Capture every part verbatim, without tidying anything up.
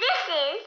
This is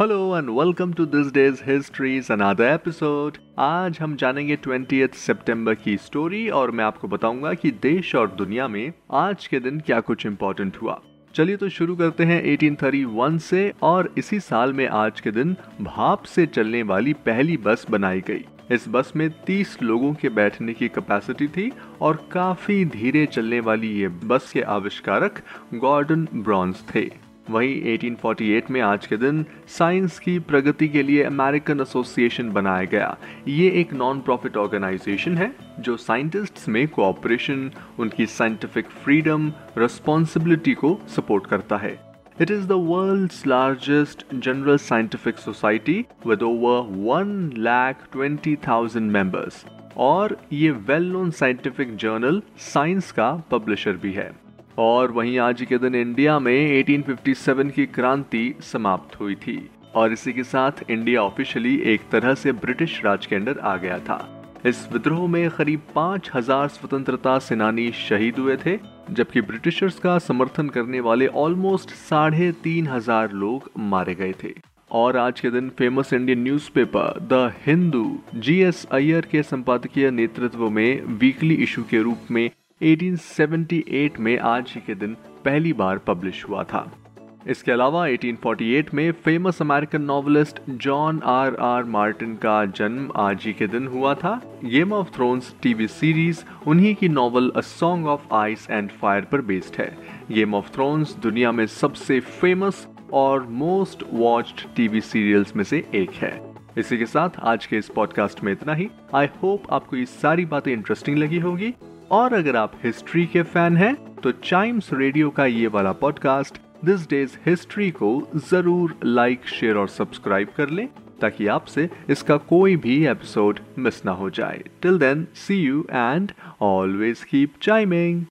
hello and welcome to this day's history's another episode. आज हम जानेंगे twentieth सितंबर की स्टोरी और मैं आपको बताऊंगा कि देश और दुनिया में आज के दिन क्या कुछ इम्पोर्टेंट हुआ। चलिए तो शुरू करते हैं अठारह सौ इकतीस से, और इसी साल में आज के दिन भाप से चलने वाली पहली बस बनाई गई। इस बस में तीस लोगों के बैठने की कैपेसिटी थी और काफी धीरे चलने वाली ये बस के आविष्कारक गॉर्डन ब्राउन्स थे। वहीं अठारह सौ अड़तालीस में आज के दिन साइंस की प्रगति के लिए अमेरिकन एसोसिएशन बनाया गया। ये एक नॉन प्रॉफिट ऑर्गेनाइजेशन है जो साइंटिस्ट्स में कोऑपरेशन, उनकी साइंटिफिक फ्रीडम, रिस्पॉन्सिबिलिटी को सपोर्ट करता है। It is the world's largest general scientific society with over one lakh twenty thousand members, और ये well known scientific journal science का पब्लिशर भी है। और वहीं आज के दिन इंडिया में अठारह सौ सत्तावन की क्रांति समाप्त हुई थी, और इसी के साथ इंडिया ऑफिशियली एक तरह से ब्रिटिश राज के अंदर आ गया था। इस विद्रोह में करीब पाँच हज़ार स्वतंत्रता सेनानी शहीद हुए थे, जबकि ब्रिटिशर्स का समर्थन करने वाले ऑलमोस्ट साढ़े तीन हजार लोग मारे गए थे। और आज के दिन famous Indian newspaper the Hindu G S Iyer के संपादकीय नेतृत्व में वीकली इशू के रूप में अठारह सौ अठहत्तर में आज ही के दिन पहली बार पब्लिश हुआ था। इसके अलावा अठारह सौ अड़तालीस में famous American novelist John R R Martin का जन्म आज ही के दिन हुआ था। Game of Thrones TV series उन्हीं की novel A Song of Ice and Fire पर बेस्ड है। गेम ऑफ थ्रोन्स दुनिया में सबसे फेमस और मोस्ट वॉच्ड टीवी सीरियल्स में से एक है। इसी के साथ आज के इस पॉडकास्ट में इतना ही। आई होप आपको ये सारी बातें इंटरेस्टिंग लगी होगी, और अगर आप हिस्ट्री के फैन हैं तो चाइम्स रेडियो का ये वाला पॉडकास्ट दिस डेज हिस्ट्री को जरूर लाइक, शेयर और सब्सक्राइब कर लें ताकि आपसे इसका कोई भी एपिसोड मिस ना हो जाए। Till then, see you and always keep chiming.